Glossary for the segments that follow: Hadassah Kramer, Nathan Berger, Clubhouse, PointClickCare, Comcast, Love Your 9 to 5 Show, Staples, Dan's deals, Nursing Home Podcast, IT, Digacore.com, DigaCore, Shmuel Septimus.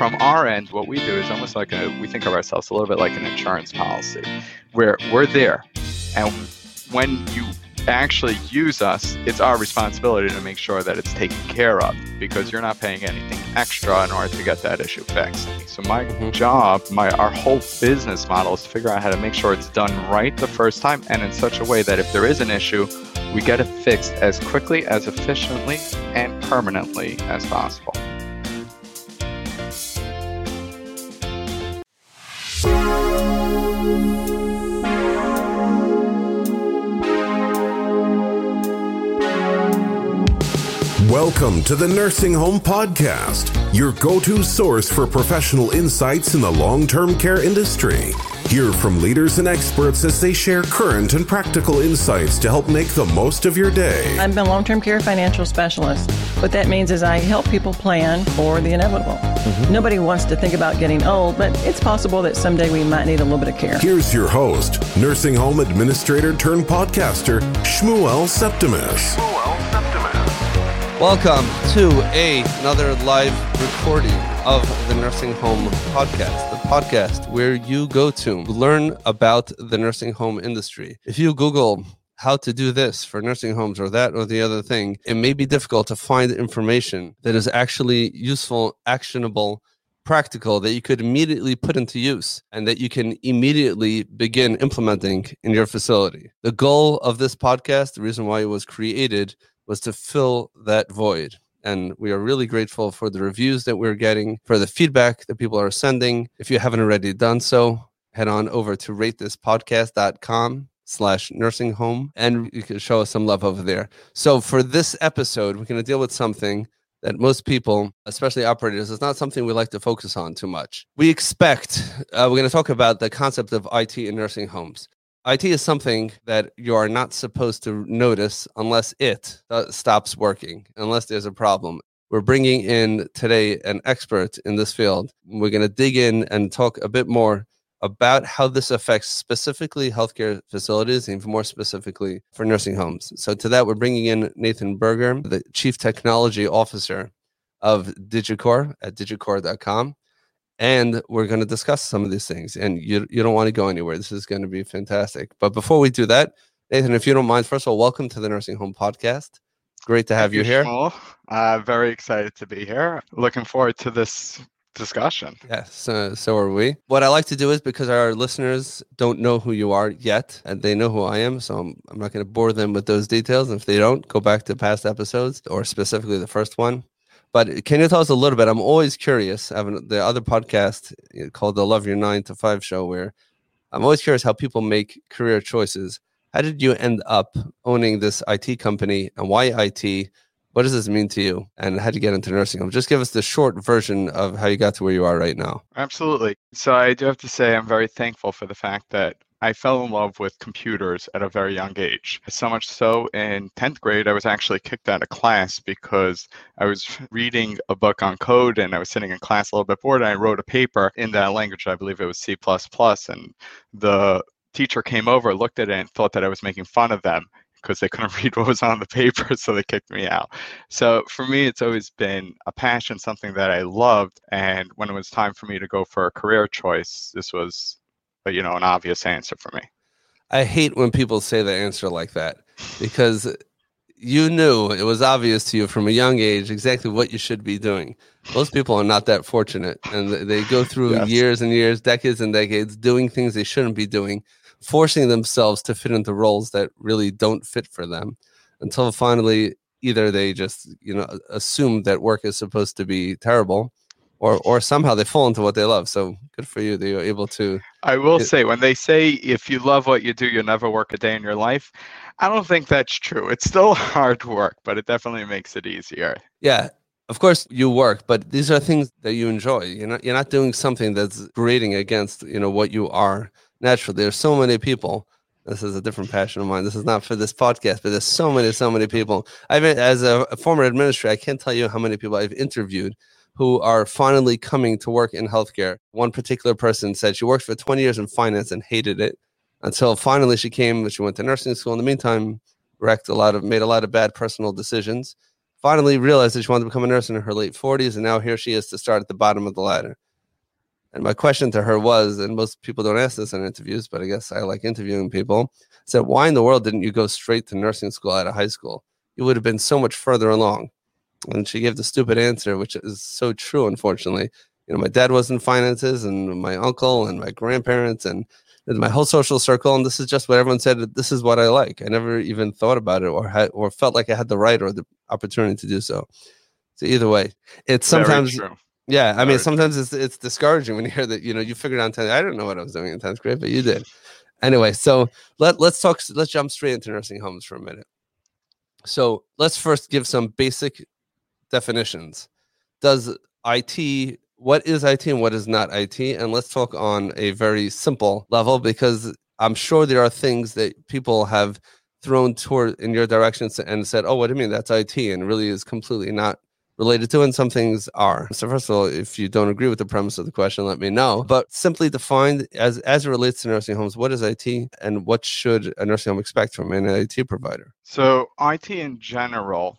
from our end, what we do is almost like we think of ourselves a little bit like an insurance policy, where we're there. And when you actually use us, it's our responsibility to make sure that it's taken care of, because you're not paying anything extra in order to get that issue fixed. So my job, our whole business model is to figure out how to make sure it's done right the first time, and in such a way that if there is an issue, we get it fixed as quickly, as efficiently, and permanently as possible. Welcome to the Nursing Home Podcast, your go-to source for professional insights in the long-term care industry. Hear from leaders and experts as they share current and practical insights to help make the most of your day. I'm a long-term care financial specialist. What that means is I help people plan for the inevitable. Nobody wants to think about getting old, but it's possible that someday we might need a little bit of care. Here's your host, nursing home administrator turned podcaster, Shmuel Septimus. Welcome to another live recording of the Nursing Home Podcast, the podcast where you go to learn about the nursing home industry. If you Google how to do this for nursing homes or that or the other thing, it may be difficult to find information that is actually useful, actionable, practical, that you could immediately put into use and that you can immediately begin implementing in your facility. The goal of this podcast, the reason why it was created, was to fill that void. And we are really grateful for the reviews that we're getting, for the feedback that people are sending. If you haven't already done so, head on over to ratethispodcast.com/nursing home, and you can show us some love over there. So for this episode, we're going to deal with something that most people, especially operators, is not something we like to focus on too much. We expect, we're going to talk about the concept of IT in nursing homes. IT is something that you are not supposed to notice unless it stops working, unless there's a problem. We're bringing in today an expert in this field. We're going to dig in and talk a bit more about how this affects specifically healthcare facilities, and even more specifically for nursing homes. So to that, we're bringing in Nathan Berger, the Chief Technology Officer of DigaCore at digacore.com. And we're going to discuss some of these things. And you don't want to go anywhere. This is going to be fantastic. But before we do that, Nathan, if you don't mind, first of all, welcome to the Nursing Home Podcast. Great to have you here. Very excited to be here. Looking forward to this discussion. Yes, so are we. What I like to do is, because our listeners don't know who you are yet, and they know who I am, so I'm not going to bore them with those details. And if they don't, go back to past episodes, or specifically the first one. But can you tell us a little bit? I'm always curious. I have the other podcast called the Love Your 9 to 5 Show, where I'm always curious how people make career choices. How did you end up owning this IT company, and why IT? What does this mean to you, and how to get into nursing home? Just give us the short version of how you got to where you are right now. Absolutely. So I do have to say I'm very thankful for the fact that I fell in love with computers at a very young age. So much so, in 10th grade, I was actually kicked out of class because I was reading a book on code, and I was sitting in class a little bit bored, and I wrote a paper in that language. I believe it was C++, and the teacher came over, looked at it, and thought that I was making fun of them because they couldn't read what was on the paper, so they kicked me out. So for me, it's always been a passion, something that I loved, and when it was time for me to go for a career choice, this was an obvious answer for me. I hate when people say the answer like that, because you knew it was obvious to you from a young age exactly what you should be doing. Most people are not that fortunate, and they go through years and years, decades and decades, doing things they shouldn't be doing, forcing themselves to fit into roles that really don't fit for them, until finally either they just assume that work is supposed to be terrible, or somehow they fall into what they love. So good for you that you're able to. I will say, when they say, if you love what you do, you'll never work a day in your life, I don't think that's true. It's still hard work, but it definitely makes it easier. Yeah, of course you work, but these are things that you enjoy. You're not doing something that's grating against what you are naturally. There's so many people. This is a different passion of mine. This is not for this podcast, but there's so many people. As a former administrator, I can't tell you how many people I've interviewed who are finally coming to work in healthcare. One particular person said she worked for 20 years in finance and hated it, until finally she went to nursing school. In the meantime, made a lot of bad personal decisions, finally realized that she wanted to become a nurse in her late 40s, and now here she is to start at the bottom of the ladder. And my question to her was, and most people don't ask this in interviews, but I guess I like interviewing people, said, why in the world didn't you go straight to nursing school out of high school? You would have been so much further along. And she gave the stupid answer, which is so true, unfortunately. You know, my dad was in finances, and my uncle and my grandparents and my whole social circle. And this is just what everyone said. This is what I like. I never even thought about it or felt like I had the right or the opportunity to do so. So either way, it's sometimes... Very true. Yeah, I mean, sometimes it's discouraging when you hear that, you know, you figured out in 10th. I didn't know what I was doing in 10th grade, but you did. Anyway, so let's jump straight into nursing homes for a minute. So let's first give some basic definitions. What is IT and what is not IT? And let's talk on a very simple level, because I'm sure there are things that people have thrown toward in your direction and said, oh, what do you mean? That's IT, and really is completely not related to, and some things are. So first of all, if you don't agree with the premise of the question, let me know. But simply defined as it relates to nursing homes, what is IT and what should a nursing home expect from an IT provider? So IT in general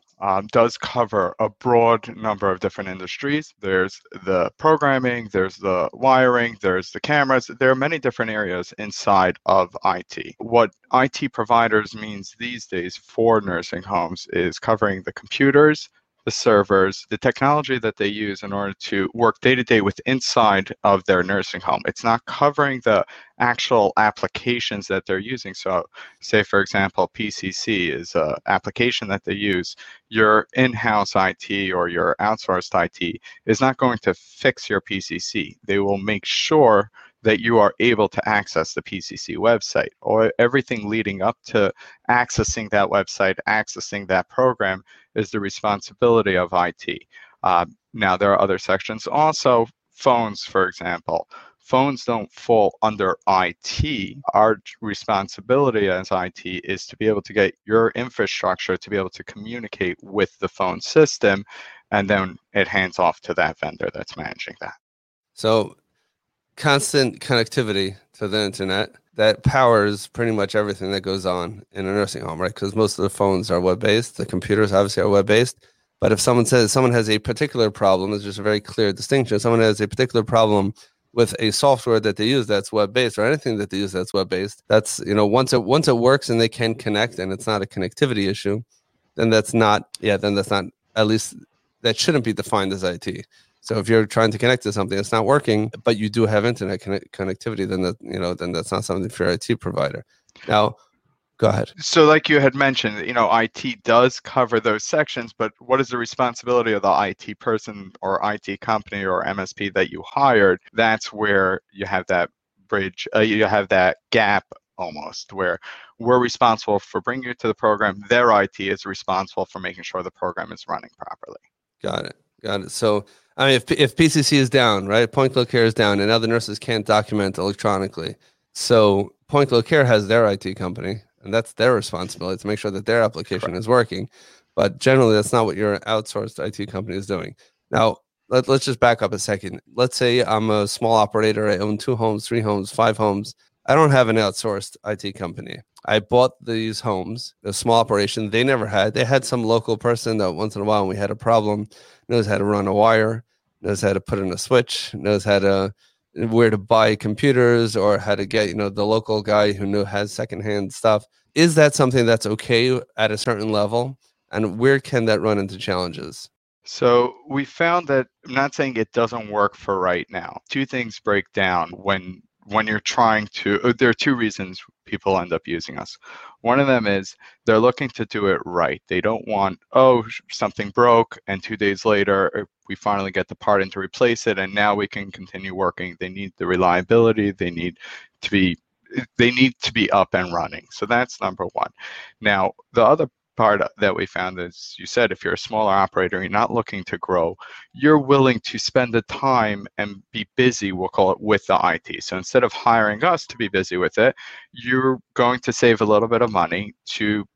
does cover a broad number of different industries. There's the programming, there's the wiring, there's the cameras. There are many different areas inside of IT. What IT providers means these days for nursing homes is covering the computers, the servers, the technology that they use in order to work day-to-day with inside of their nursing home. It's not covering the actual applications that they're using. So say, for example, PCC is an application that they use. Your in-house IT or your outsourced IT is not going to fix your PCC. They will make sure that you are able to access the PCC website or everything leading up to accessing that website, accessing that program is the responsibility of IT. Now, there are other sections. Also, phones, for example. Phones don't fall under IT. Our responsibility as IT is to be able to get your infrastructure to be able to communicate with the phone system, and then it hands off to that vendor that's managing that. So, constant connectivity to the internet that powers pretty much everything that goes on in a nursing home, right? Because most of the phones are web-based, the computers obviously are web-based. But if someone says someone has a particular problem, it's just a very clear distinction. Someone has a particular problem with a software that they use that's web-based, or anything that they use that's web-based. That's, you know, once it works and they can connect and it's not a connectivity issue, then that's not, at least that shouldn't be defined as IT. So if you're trying to connect to something that's not working, but you do have internet connectivity, then that's not something for your IT provider. Now, go ahead. So like you had mentioned, you know, IT does cover those sections, but what is the responsibility of the IT person or IT company or MSP that you hired? That's where you have that bridge, you have that gap almost, where we're responsible for bringing you to the program. Their IT is responsible for making sure the program is running properly. Got it. So, I mean, if PCC is down, right, PointClickCare is down, and now the nurses can't document electronically. So PointClickCare has their IT company, and that's their responsibility to make sure that their application is working. But generally, that's not what your outsourced IT company is doing. Now, let's just back up a second. Let's say I'm a small operator. I own 2 homes, 3 homes, 5 homes. I don't have an outsourced IT company. I bought these homes, a small operation they never had. They had some local person that once in a while, when we had a problem, knows how to run a wire, knows how to put in a switch, knows how to where to buy computers, or how to get, you know, the local guy who has secondhand stuff. Is that something that's okay at a certain level? And where can that run into challenges? So we found that, I'm not saying it doesn't work for right now. 2 things break down when you're trying to, there are 2 reasons people end up using us. One of them is they're looking to do it right. They don't want, oh, something broke, and 2 days later, we finally get the part in to replace it, and now we can continue working. They need the reliability. They need to be up and running. So that's number one. Now, the other part that we found is, you said, if you're a smaller operator, you're not looking to grow, you're willing to spend the time and be busy, we'll call it, with the IT. So instead of hiring us to be busy with it, you're going to save a little bit of money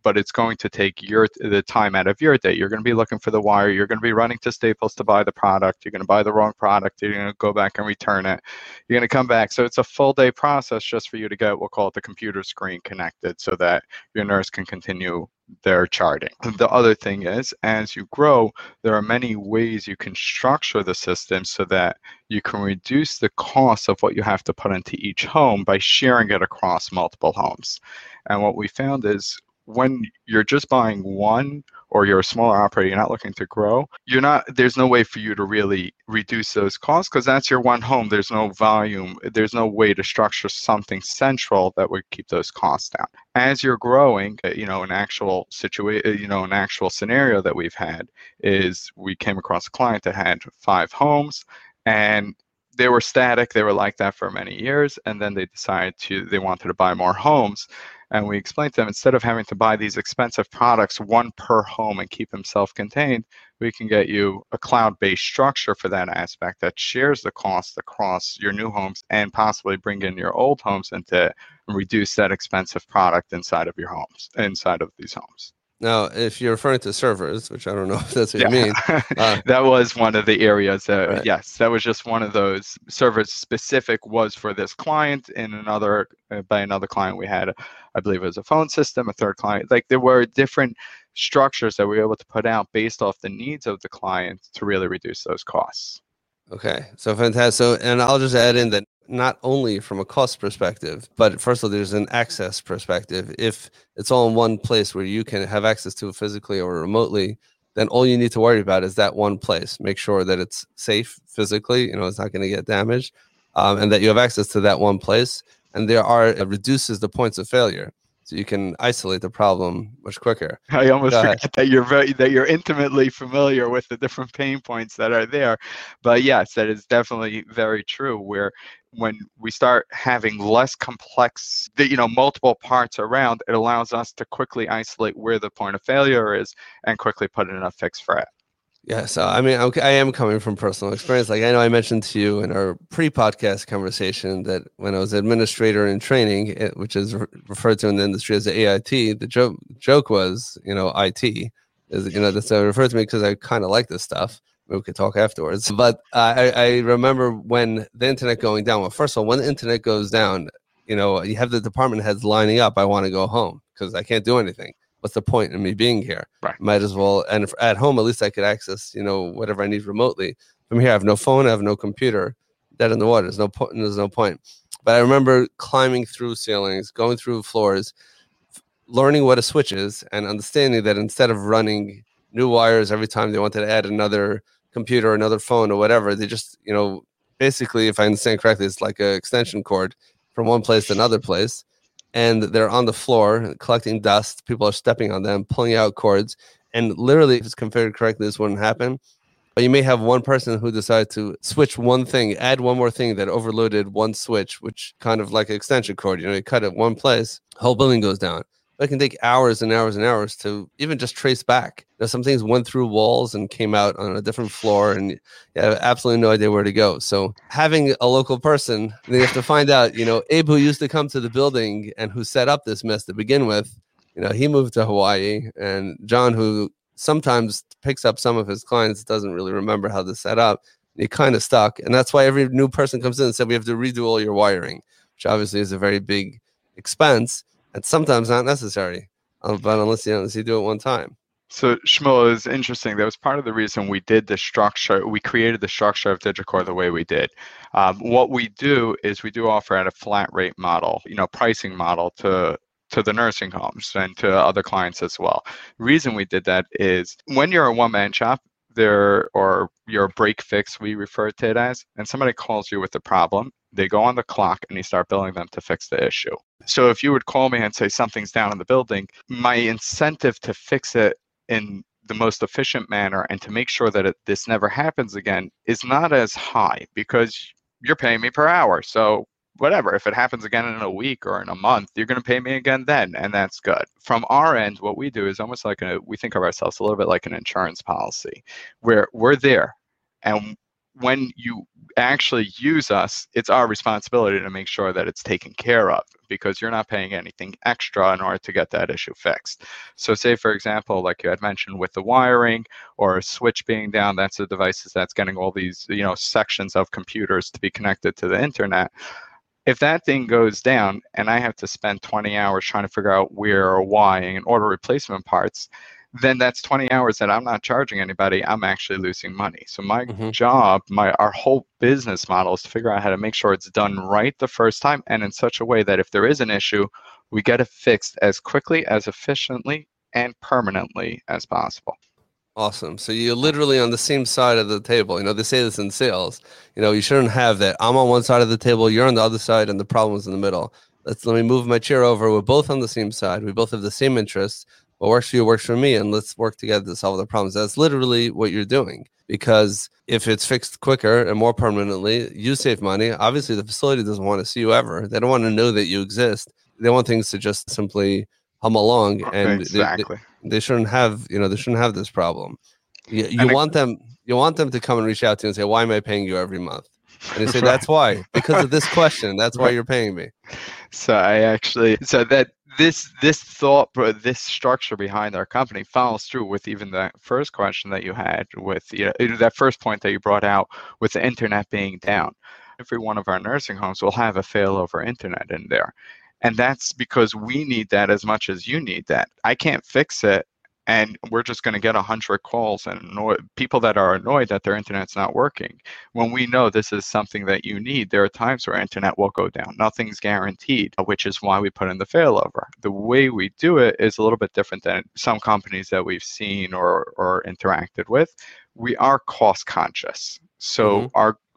but it's going to take the time out of your day. You're going to be looking for the wire. You're going to be running to Staples to buy the product. You're going to buy the wrong product. You're going to go back and return it. You're going to come back. So it's a full day process just for you to get, we'll call it, the computer screen connected so that your nurse can continue their charting. The other thing is, as you grow, there are many ways you can structure the system so that you can reduce the cost of what you have to put into each home by sharing it across multiple homes. And what we found is when you're just buying one, or you're a smaller operator, you're not looking to grow, there's no way for you to really reduce those costs because that's your one home. There's no volume. There's no way to structure something central that would keep those costs down. As you're growing, an actual scenario that we've had is we came across a client that had 5 homes, and they were static. They were like that for many years, and then they decided they wanted to buy more homes. And we explained to them, instead of having to buy these expensive products, one per home, and keep them self-contained, we can get you a cloud-based structure for that aspect that shares the cost across your new homes and possibly bring in your old homes and to reduce that expensive product inside of these homes. Now, if you're referring to servers, which I don't know if that's what you mean. That was one of the areas. Yes, that was just one of those servers specific was for this client. And by another client, we had, I believe it was a phone system, a third client. Like there were different structures that we were able to put out based off the needs of the client to really reduce those costs. Okay, so fantastic. So, and I'll just add in that not only from a cost perspective, but first of all, there's an access perspective. If it's all in one place where you can have access to it physically or remotely, then all you need to worry about is that one place. Make sure that it's safe physically, it's not going to get damaged, and that you have access to that one place. And it reduces the points of failure. So you can isolate the problem much quicker. I almost forget that you're intimately familiar with the different pain points that are there. But yes, that is definitely very true, where when we start having less complex, multiple parts around, it allows us to quickly isolate where the point of failure is and quickly put in a fix for it. Yeah, so I am coming from personal experience. Like I know I mentioned to you in our pre-podcast conversation that when I was administrator in training, which is referred to in the industry as the AIT, the joke was, IT is, that's referred to me because I kind of like this stuff. We could talk afterwards. But I remember when the internet going down. Well, first of all, when the internet goes down, you have the department heads lining up. I want to go home because I can't do anything. What's the point in me being here? Right. Might as well. And if at home, at least I could access, whatever I need remotely. From here, I have no phone. I have no computer. Dead in the water. There's no point. But I remember climbing through ceilings, going through floors, learning what a switch is, and understanding that instead of running new wires every time they wanted to add another computer, another phone, or whatever, they just, basically, if I understand correctly, it's like an extension cord from one place to another place. And they're on the floor collecting dust. People are stepping on them, pulling out cords. And literally, if it's configured correctly, this wouldn't happen. But you may have one person who decided to switch one thing, add one more thing that overloaded one switch, which kind of like an extension cord. You cut it one place, whole building goes down. But it can take hours and hours and hours to even just trace back. Some things went through walls and came out on a different floor, and you have absolutely no idea where to go. So having a local person, they have to find out, Abe, who used to come to the building and who set up this mess to begin with, he moved to Hawaii. And John, who sometimes picks up some of his clients, doesn't really remember how to set up. You're kind of stuck. And that's why every new person comes in and said, we have to redo all your wiring, which obviously is a very big expense. It's sometimes not necessary, but unless you do it one time. So, Shmuel, is interesting. That was part of the reason we did the structure. We created the structure of DigaCore the way we did. What we do is we do offer at a flat rate model, pricing model to the nursing homes and to other clients as well. The reason we did that is when you're a one-man shop, or your break fix, we refer to it as, and somebody calls you with a problem, they go on the clock and you start billing them to fix the issue. So if you would call me and say something's down in the building, my incentive to fix it in the most efficient manner and to make sure that this never happens again is not as high because you're paying me per hour. So whatever, if it happens again in a week or in a month, you're going to pay me again then, and that's good. From our end, what we do is almost like we think of ourselves a little bit like an insurance policy where we're there, and when you actually use us, it's our responsibility to make sure that it's taken care of because you're not paying anything extra in order to get that issue fixed. So say, for example, like you had mentioned with the wiring or a switch being down, that's the devices that's getting all these, sections of computers to be connected to the internet. If that thing goes down and I have to spend 20 hours trying to figure out where or why and order replacement parts, then that's 20 hours that I'm not charging anybody. I'm actually losing money. So my job, our whole business model is to figure out how to make sure it's done right the first time and in such a way that if there is an issue, we get it fixed as quickly, as efficiently, and permanently as possible. Awesome. So you're literally on the same side of the table. You know, they say this in sales. You know, you shouldn't have that. I'm on one side of the table, you're on the other side, and the problem is in the middle. Let me move my chair over. We're both on the same side. We both have the same interests. What works for you works for me, and let's work together to solve the problems. That's literally what you're doing, because if it's fixed quicker and more permanently, you save money. Obviously, the facility doesn't want to see you ever. They don't want to know that you exist. They want things to just simply hum along, and exactly. They shouldn't have, you know, they shouldn't have this problem. You want them to come and reach out to you and say, why am I paying you every month? And you say, that's why, because of this question. That's why you're paying me. So this structure behind our company follows through with even that first question that you had with, you know, that first point that you brought out with the internet being down. Every one of our nursing homes will have a failover internet in there. And that's because we need that as much as you need that. I can't fix it, and we're just going to get 100 calls and people that are annoyed that their internet's not working. When we know this is something that you need, there are times where internet will go down. Nothing's guaranteed, which is why we put in the failover. The way we do it is a little bit different than some companies that we've seen or interacted with. We are cost conscious. So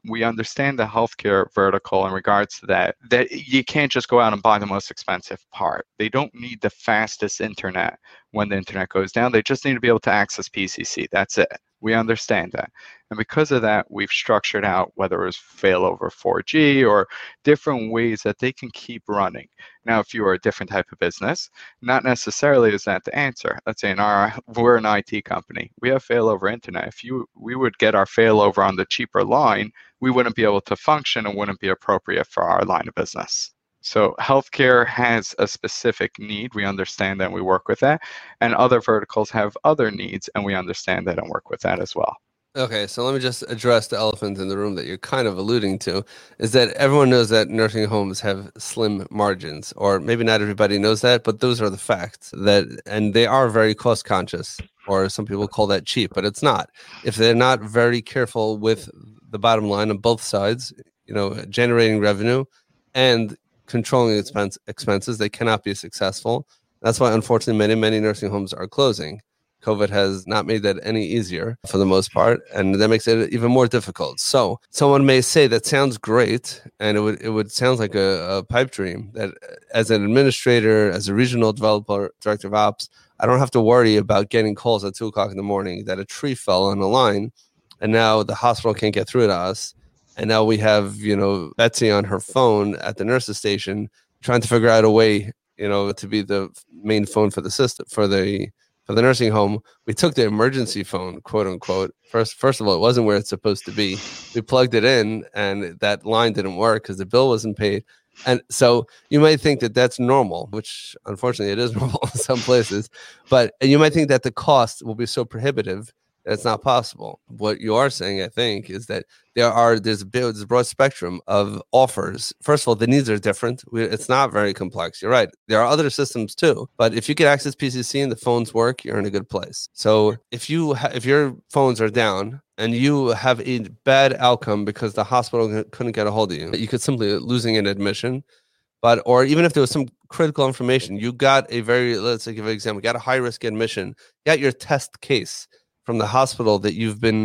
we understand the healthcare vertical in regards to that you can't just go out and buy the most expensive part. They don't need the fastest internet when the internet goes down. They just need to be able to access PCC. That's it. We understand that. And because of that, we've structured out whether it's failover 4G or different ways that they can keep running. Now, if you are a different type of business, not necessarily is that the answer. Let's say we're an IT company. We have failover internet. If we would get our failover on the cheaper line, we wouldn't be able to function and wouldn't be appropriate for our line of business. So healthcare has a specific need. We understand that and we work with that. And other verticals have other needs, and we understand that and work with that as well. Okay, so let me just address the elephant in the room that you're kind of alluding to, is that everyone knows that nursing homes have slim margins, or maybe not everybody knows that, but those are the facts, and they are very cost conscious, or some people call that cheap, but it's not. If they're not very careful with the bottom line on both sides, you know, generating revenue and controlling expenses, they cannot be successful. That's why, unfortunately, many nursing homes are closing. COVID has not made that any easier for the most part, and that makes it even more difficult. So someone may say, that sounds great, and it would sound like a pipe dream, that as an administrator, as a regional developer, director of ops, I don't have to worry about getting calls at 2 o'clock in the morning that a tree fell on a line, and now the hospital can't get through to us. And now we have, you know, Betsy on her phone at the nurse's station trying to figure out a way, you know, to be the main phone for the system, for the nursing home. We took the emergency phone, quote unquote. First of all, it wasn't where it's supposed to be. We plugged it in, and that line didn't work because the bill wasn't paid. And so you might think that that's normal, which unfortunately it is normal in some places. But you might think that the cost will be so prohibitive. That's not possible. What you are saying, I think, is that there's a broad spectrum of offers. First of all, the needs are different. It's not very complex. You're right. There are other systems too. But if you can access PCC and the phones work, you're in a good place. So if your phones are down and you have a bad outcome because the hospital couldn't get a hold of you, you could simply losing an admission. But or even if there was some critical information, you got let's give an example, got a high risk admission, got your test case from the hospital that you've been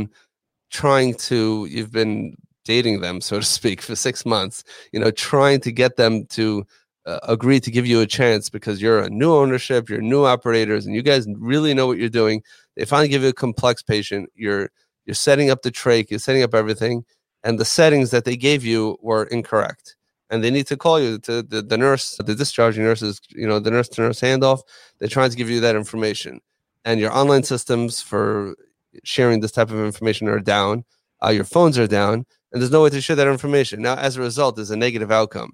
dating them, so to speak, for 6 months, you know, trying to get them to agree to give you a chance because you're a new ownership, you're new operators, and you guys really know what you're doing. They finally give you a complex patient. You're setting up the trach, you're setting up everything, and the settings that they gave you were incorrect. And they need to call you to the nurse, the discharging nurse is, you know, the nurse-to-nurse handoff. They're trying to give you that information. And your online systems for sharing this type of information are down. Your phones are down, and there's no way to share that information. Now, as a result, there's a negative outcome.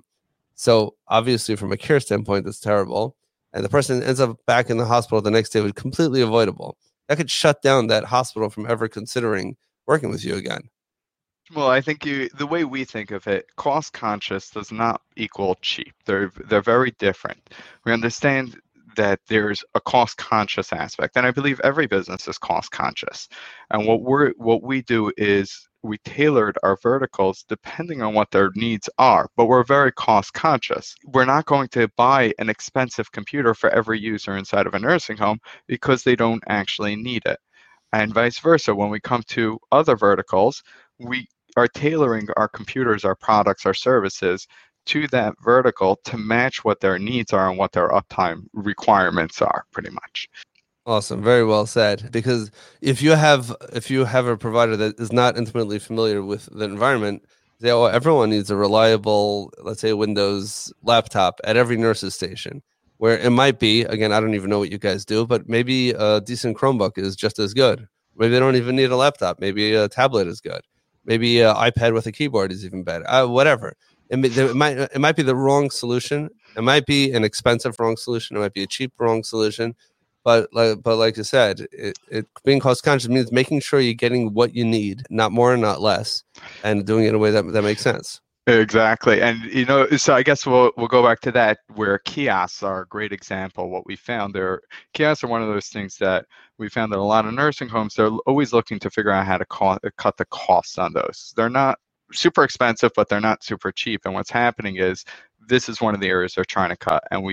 So obviously, from a care standpoint, that's terrible. And the person ends up back in the hospital the next day was completely avoidable. That could shut down that hospital from ever considering working with you again. Well, I think the way we think of it, cost conscious does not equal cheap. They're very different. We understand that there's a cost conscious aspect, and I believe every business is cost conscious. And what we do is we tailored our verticals depending on what their needs are, but we're very cost conscious. We're not going to buy an expensive computer for every user inside of a nursing home because they don't actually need it. And vice versa, when we come to other verticals, we are tailoring our computers, our products, our services to that vertical to match what their needs are and what their uptime requirements are, pretty much. Awesome. Very well said. Because if you have a provider that is not intimately familiar with the environment, everyone needs a reliable, let's say, Windows laptop at every nurse's station, where it might be, again, I don't even know what you guys do, but maybe a decent Chromebook is just as good. Maybe they don't even need a laptop. Maybe a tablet is good. Maybe an iPad with a keyboard is even better. Whatever. It might be the wrong solution. It might be an expensive wrong solution. It might be a cheap wrong solution. But like you said, it being cost conscious means making sure you're getting what you need, not more and not less, and doing it in a way that makes sense. Exactly. And, so I guess we'll go back to that, where kiosks are a great example. What we found there, kiosks are one of those things that we found that a lot of nursing homes, they're always looking to figure out how to cut the costs on those. They're not super expensive, but they're not super cheap. And what's happening is this is one of the areas they're trying to cut. And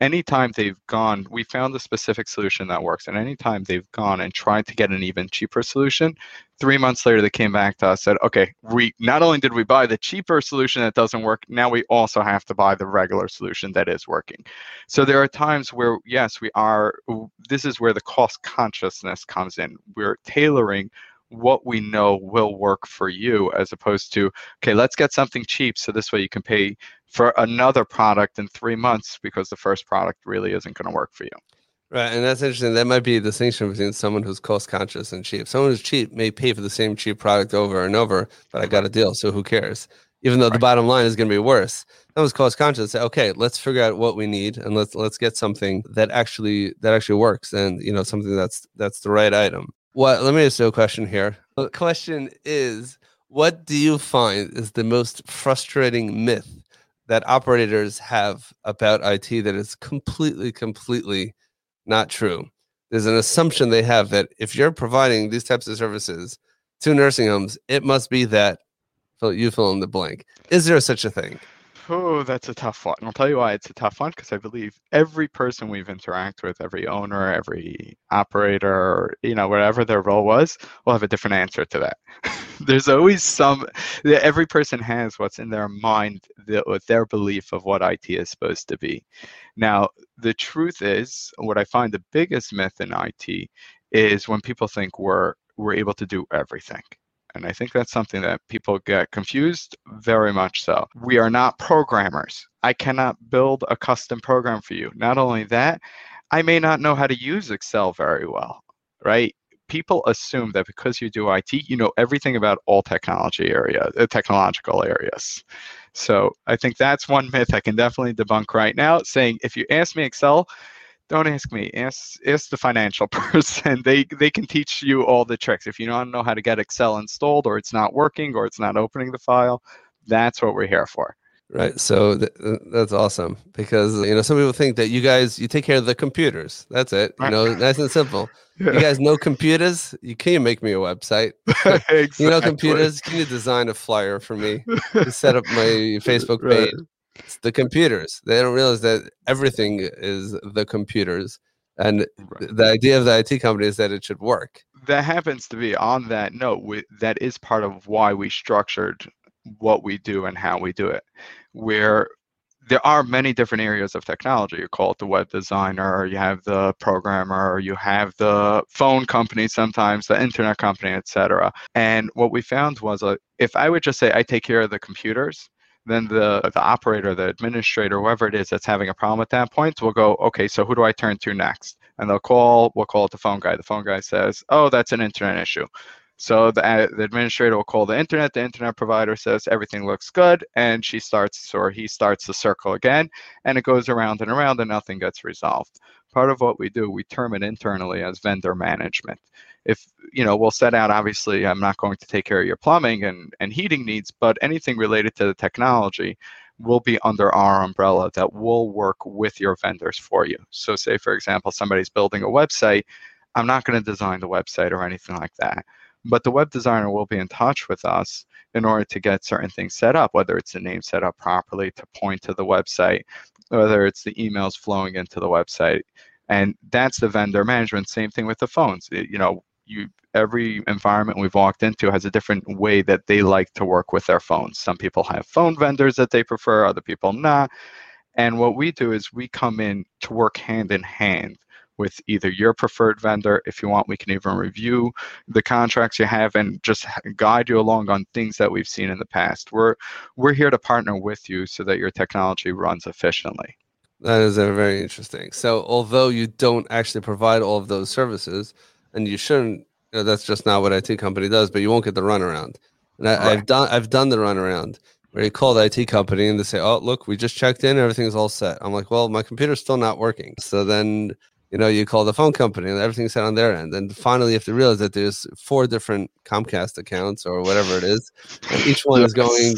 anytime they've gone, we found a specific solution that works. And anytime they've gone and tried to get an even cheaper solution, 3 months later, they came back to us and said, okay, we not only did we buy the cheaper solution that doesn't work, now we also have to buy the regular solution that is working. So there are times where, yes, this is where the cost consciousness comes in. We're tailoring what we know will work for you, as opposed to, okay, let's get something cheap so this way you can pay for another product in 3 months because the first product really isn't going to work for you. Right. And that's interesting. That might be a distinction between someone who's cost conscious and cheap. Someone who's cheap may pay for the same cheap product over and over, but I got a deal, so who cares? Even though The bottom line is going to be worse. That was cost conscious. Okay, let's figure out what we need and let's get something that actually works, and something that's the right item. Let me ask you a question here. The question is, what do you find is the most frustrating myth that operators have about IT that is completely not true? There's an assumption they have that if you're providing these types of services to nursing homes, it must be that you fill in the blank. Is there such a thing? Oh, that's a tough one. I'll tell you why it's a tough one, because I believe every person we've interacted with, every owner, every operator, whatever their role was, will have a different answer to that. There's always every person has what's in their mind, with their belief of what IT is supposed to be. Now, the truth is, what I find the biggest myth in IT is when people think we're able to do everything. And I think that's something that people get confused, very much so. We are not programmers. I cannot build a custom program for you. Not only that, I may not know how to use Excel very well, right? People assume that because you do IT, you know everything about all technological areas. So I think that's one myth I can definitely debunk right now, saying if you ask me Excel, don't ask me. Ask the financial person. They can teach you all the tricks. If you don't know how to get Excel installed, or it's not working, or it's not opening the file, that's what we're here for. Right. So that's awesome, because some people think that you take care of the computers. That's it. Nice and simple. Yeah. You guys know computers. You can't make me a website. Exactly. You know computers. Can you design a flyer for me to set up my Facebook page? Right. It's the computers. They don't realize that everything is the computers. And The idea of the IT company is that it should work. That happens to be, on that note, that is part of why we structured what we do and how we do it, where there are many different areas of technology. You call it the web designer, you have the programmer, you have the phone company sometimes, the internet company, etc. And what we found was, if I would just say, I take care of the computers, then the operator, the administrator, whoever it is that's having a problem at that point, will go, okay, so who do I turn to next? And we'll call it the phone guy. The phone guy says, oh, that's an internet issue. So the administrator will call the internet. The internet provider says, everything looks good. And he starts the circle again. And it goes around and around, and nothing gets resolved. Part of what we do, we term it internally as vendor management. if, you know, we'll set out, obviously, I'm not going to take care of your plumbing and heating needs, but anything related to the technology will be under our umbrella that will work with your vendors for you. So say, for example, somebody's building a website. I'm not going to design the website or anything like that, but the web designer will be in touch with us in order to get certain things set up, whether it's the name set up properly to point to the website, whether it's the emails flowing into the website. And that's the vendor management. Same thing with the phones. You know, every environment we've walked into has a different way that they like to work with their phones. Some people have phone vendors that they prefer, other people not. And what we do is we come in to work hand in hand with either your preferred vendor. If you want, we can even review the contracts you have and just guide you along on things that we've seen in the past. We're here to partner with you so that your technology runs efficiently. That is very interesting. So although you don't actually provide all of those services, and you shouldn't, you know, that's just not what IT company does, but you won't get the runaround. And I've done the runaround where you call the IT company and they say, oh, look, we just checked in, everything's all set. I'm like, well, my computer's still not working. So then, you know, you call the phone company and everything's set on their end. And finally, you have to realize that there's 4 different Comcast accounts or whatever it is. And each one is going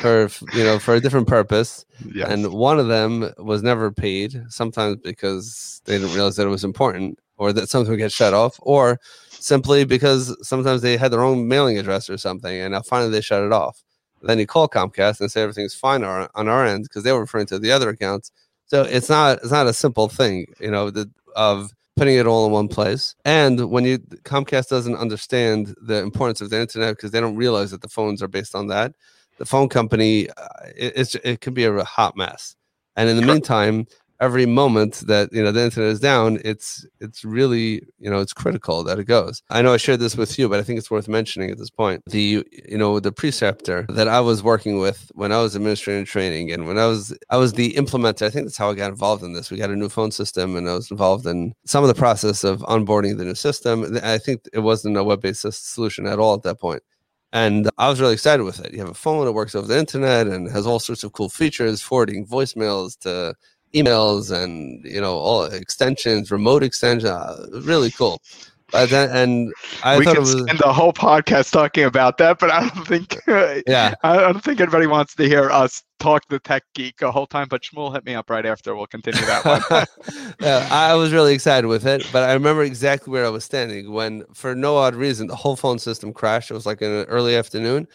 for, you know, for a different purpose. Yes. And one of them was never paid, sometimes because they didn't realize that it was important or that something would get shut off, or simply because sometimes they had their own mailing address or something. And now finally they shut it off. Then you call Comcast and say everything's fine on our end because they were referring to the other accounts. So it's not a simple thing, you know, of putting it all in one place. And when Comcast doesn't understand the importance of the internet because they don't realize that the phones are based on that, the phone company, it can be a hot mess. And in the meantime, every moment that, you know, the internet is down, it's really, you know, it's critical that it goes. I know I shared this with you, but I think it's worth mentioning at this point. The preceptor that I was working with when I was administering training, and when I was the implementer, I think that's how I got involved in this. We got a new phone system, and I was involved in some of the process of onboarding the new system. I think it wasn't a web-based solution at all at that point. And I was really excited with it. You have a phone that works over the internet and has all sorts of cool features, forwarding voicemails to emails and, you know, all extensions, remote extension, really cool. And I thought it was the whole podcast talking about that, but I don't think anybody wants to hear us talk the tech geek a whole time. But Shmuel hit me up right after. We'll continue that one. Yeah, I was really excited with it, but I remember exactly where I was standing when, for no odd reason, the whole phone system crashed. It was like in an early afternoon,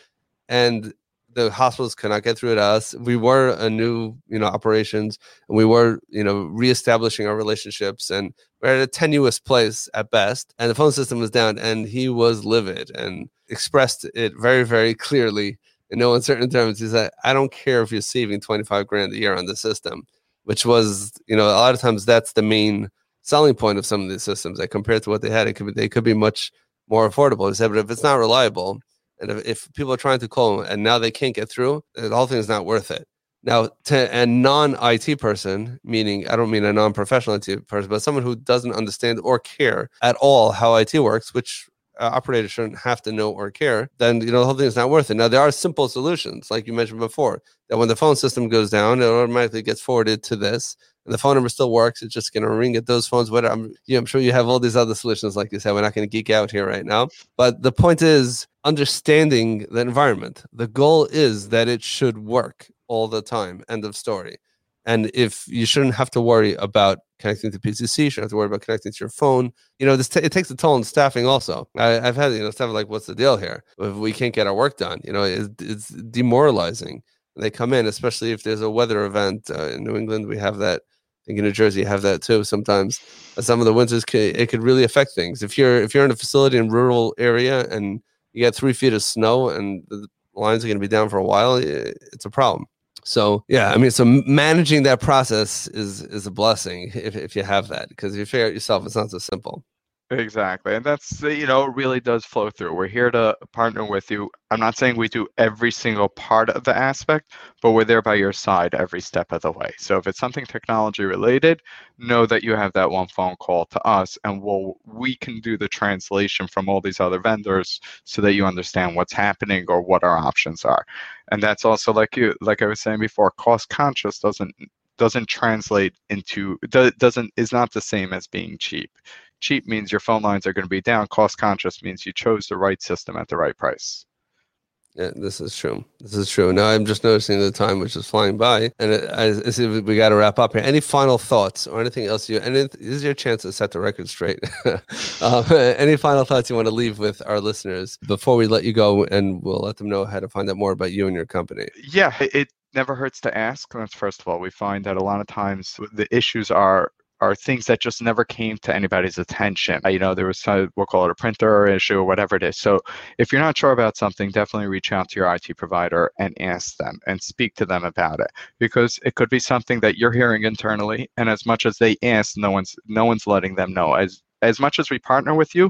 and the hospitals could not get through to us. We were a new, you know, operations, and we were, you know, reestablishing our relationships, and we're at a tenuous place at best. And the phone system was down, and he was livid and expressed it very, very clearly in no uncertain terms. He said, I don't care if you're saving $25,000 a year on the system, which was, you know, a lot of times that's the main selling point of some of these systems. Like, compared to what they had, they could be much more affordable. He said, but if it's not reliable, and if people are trying to call them and now they can't get through, the whole thing is not worth it. Now, to a non-IT person, meaning I don't mean a non-professional IT person, but someone who doesn't understand or care at all how IT works, which operators shouldn't have to know or care, then, you know, the whole thing is not worth it. Now, there are simple solutions, like you mentioned before, that when the phone system goes down, it automatically gets forwarded to this, and the phone number still works. It's just going to ring at those phones. Whatever. I'm sure you have all these other solutions, like you said. We're not going to geek out here right now. But the point is understanding the environment. The goal is that it should work all the time. End of story. And if you shouldn't have to worry about connecting to PCC, you shouldn't have to worry about connecting to your phone. You know, it takes a toll on staffing also. I've had, you know, staff like, what's the deal here? If we can't get our work done, you know, it's demoralizing. They come in, especially if there's a weather event. In New England, we have that. I think in New Jersey, you have that too. Sometimes some of the winters, it could really affect things. If you're in a facility in a rural area and you got 3 feet of snow and the lines are going to be down for a while, it's a problem. So, yeah, I mean, so managing that process is a blessing if you have that, because if you figure it out yourself, it's not so simple. Exactly. And that's, you know, it really does flow through. We're here to partner with you. I'm not saying we do every single part of the aspect, but we're there by your side every step of the way. So if it's something technology related, know that you have that one phone call to us, and we can do the translation from all these other vendors so that you understand what's happening or what our options are. And that's also, like I was saying before, cost conscious doesn't translate into, is not the same as being cheap. Cheap means your phone lines are going to be down. Cost conscious means you chose the right system at the right price. Yeah, this is true. This is true. Now I'm just noticing the time, which is flying by, and I we got to wrap up here. Any final thoughts or anything else? This is your chance to set the record straight. Any final thoughts you want to leave with our listeners before we let you go, and we'll let them know how to find out more about you and your company. Yeah, it never hurts to ask. That's first of all. We find that a lot of times the issues are things that just never came to anybody's attention. There was we'll call it a printer issue or whatever it is. So if you're not sure about something, definitely reach out to your IT provider and ask them and speak to them about it, because it could be something that you're hearing internally. And as much as they ask, no one's letting them know. As much as we partner with you,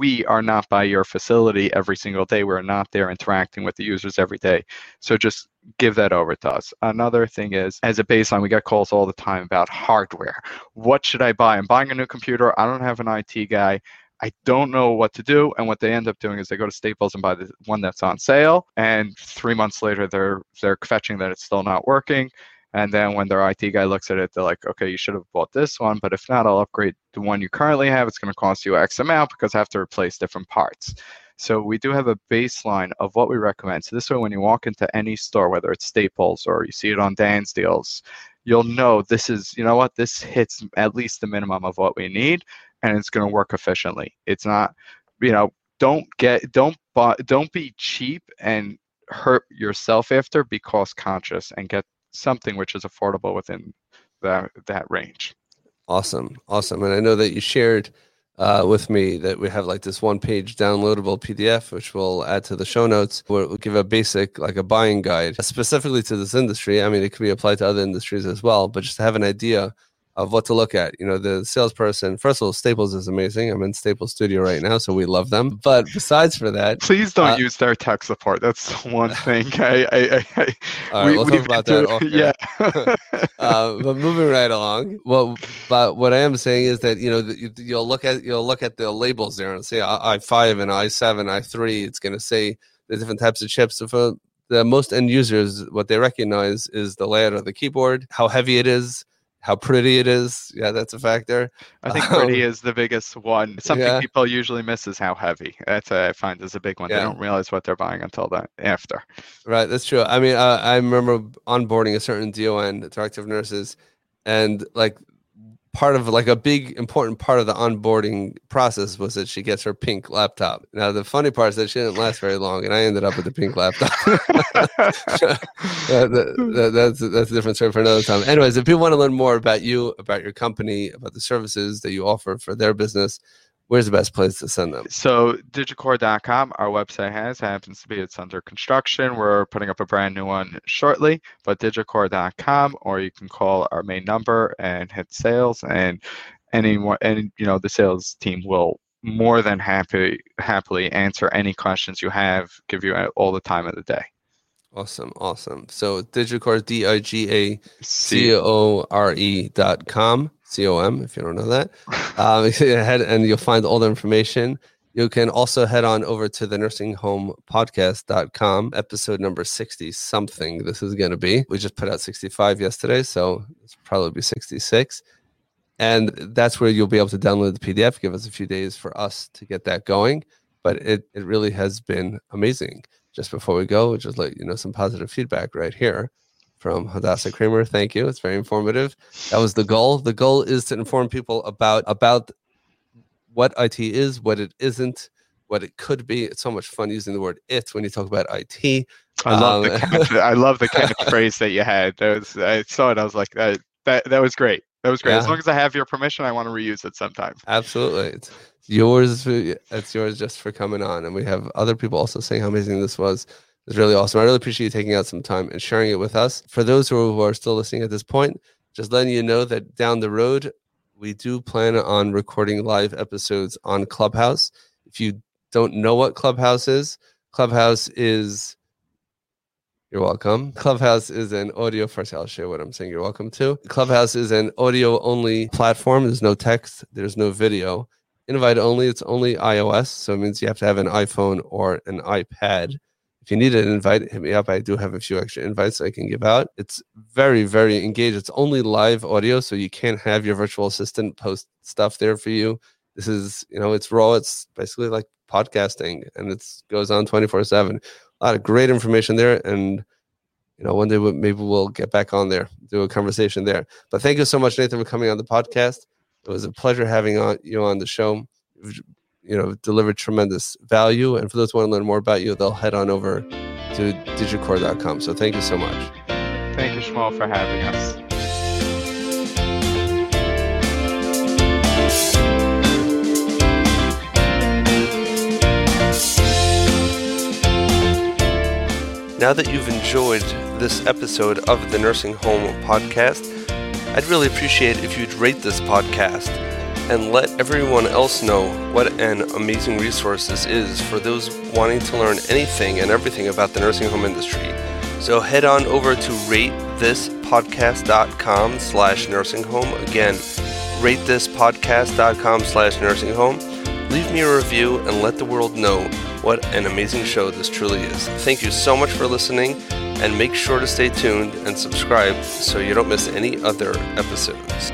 we are not by your facility every single day. We're not there interacting with the users every day. So just give that over to us. Another thing is, as a baseline, we get calls all the time about hardware. What should I buy? I'm buying a new computer. I don't have an IT guy. I don't know what to do. And what they end up doing is they go to Staples and buy the one that's on sale. And 3 months later, they're fetching that it's still not working. And then when their IT guy looks at it, they're like, okay, you should have bought this one, but if not, I'll upgrade the one you currently have. It's going to cost you X amount because I have to replace different parts. So we do have a baseline of what we recommend. So this way, when you walk into any store, whether it's Staples or you see it on Dan's Deals, you'll know this is, this hits at least the minimum of what we need, and it's going to work efficiently. It's not, don't be cheap and hurt yourself after. Be cost conscious and get something which is affordable within that range. Awesome. And I know that you shared with me that we have like this one page downloadable PDF, which we'll add to the show notes, where we'll give a basic, like a buying guide specifically to this industry. I mean, it could be applied to other industries as well, but just to have an idea of what to look at. The salesperson, first of all, Staples is amazing. I'm in Staples studio right now, so we love them. But besides for that... Please don't use their tech support. That's one thing. All right, we'll talk about that. Yeah. But moving right along. Well, but what I am saying is that, you'll look at the labels there and say i5 and i7, i3. It's going to say the different types of chips. For the most end users, what they recognize is the layout of the keyboard, how heavy it is, how pretty it is. Yeah, that's a factor. I think pretty is the biggest one. Something people usually miss is how heavy. That's what I find is a big one. Yeah. They don't realize what they're buying until after. Right, that's true. I mean, I remember onboarding a certain DON, director of nurses, and a big important part of the onboarding process was that she gets her pink laptop. Now, the funny part is that she didn't last very long, and I ended up with a pink laptop. That's a different story for another time. Anyways, if people want to learn more about you, about your company, about the services that you offer for their business, where's the best place to send them? So DigaCore.com, our website happens to be, it's under construction. We're putting up a brand new one shortly, but DigaCore.com, or you can call our main number and hit sales, and anyone, and the sales team will more than happily answer any questions you have, give you all the time of the day. Awesome. So DigaCore, DigaCore.com. com, if you don't know that, head and you'll find all the information. You can also head on over to the nursing home podcast.com, episode number 60 something. This is going to be, we just put out 65 yesterday, so it's probably be 66. And that's where you'll be able to download the PDF. Give us a few days for us to get that going, but it really has been amazing. Just before we go, we'll just let you know some positive feedback right here from Hadassah Kramer. Thank you. It's very informative. That was the goal. The goal is to inform people about what IT is, what it isn't, what it could be. It's so much fun using the word "it" when you talk about IT. I love the catchphrase that you had. I saw it. I was like, that was great. That was great. Yeah. As long as I have your permission, I want to reuse it sometime. Absolutely. It's yours just for coming on. And we have other people also saying how amazing this was. It's really awesome. I really appreciate you taking out some time and sharing it with us. For those who are still listening at this point, just letting you know that down the road, we do plan on recording live episodes on Clubhouse. If you don't know what Clubhouse is, you're welcome. Clubhouse is an audio, first I'll share what I'm saying, you're welcome to. Clubhouse is an audio-only platform. There's no text, there's no video. Invite only, it's only iOS, so it means you have to have an iPhone or an iPad. If you need an invite, hit me up. I do have a few extra invites I can give out. It's very, very engaged. It's only live audio, so you can't have your virtual assistant post stuff there for you. This is, you know, it's raw. It's basically like podcasting, and it goes on 24/7. A lot of great information there, and you know, one day maybe we'll get back on there, do a conversation there. But thank you so much, Nathan, for coming on the podcast. It was a pleasure having you on the show. You know, delivered tremendous value. And for those who want to learn more about you, they'll head on over to digicore.com. So thank you so much. Thank you, Shmuel, for having us. Now that you've enjoyed this episode of the Nursing Home Podcast, I'd really appreciate if you'd rate this podcast and let everyone else know what an amazing resource this is for those wanting to learn anything and everything about the nursing home industry. So head on over to ratethispodcast.com/nursing home. Again, ratethispodcast.com/nursing home. Leave me a review and let the world know what an amazing show this truly is. Thank you so much for listening, and make sure to stay tuned and subscribe so you don't miss any other episodes.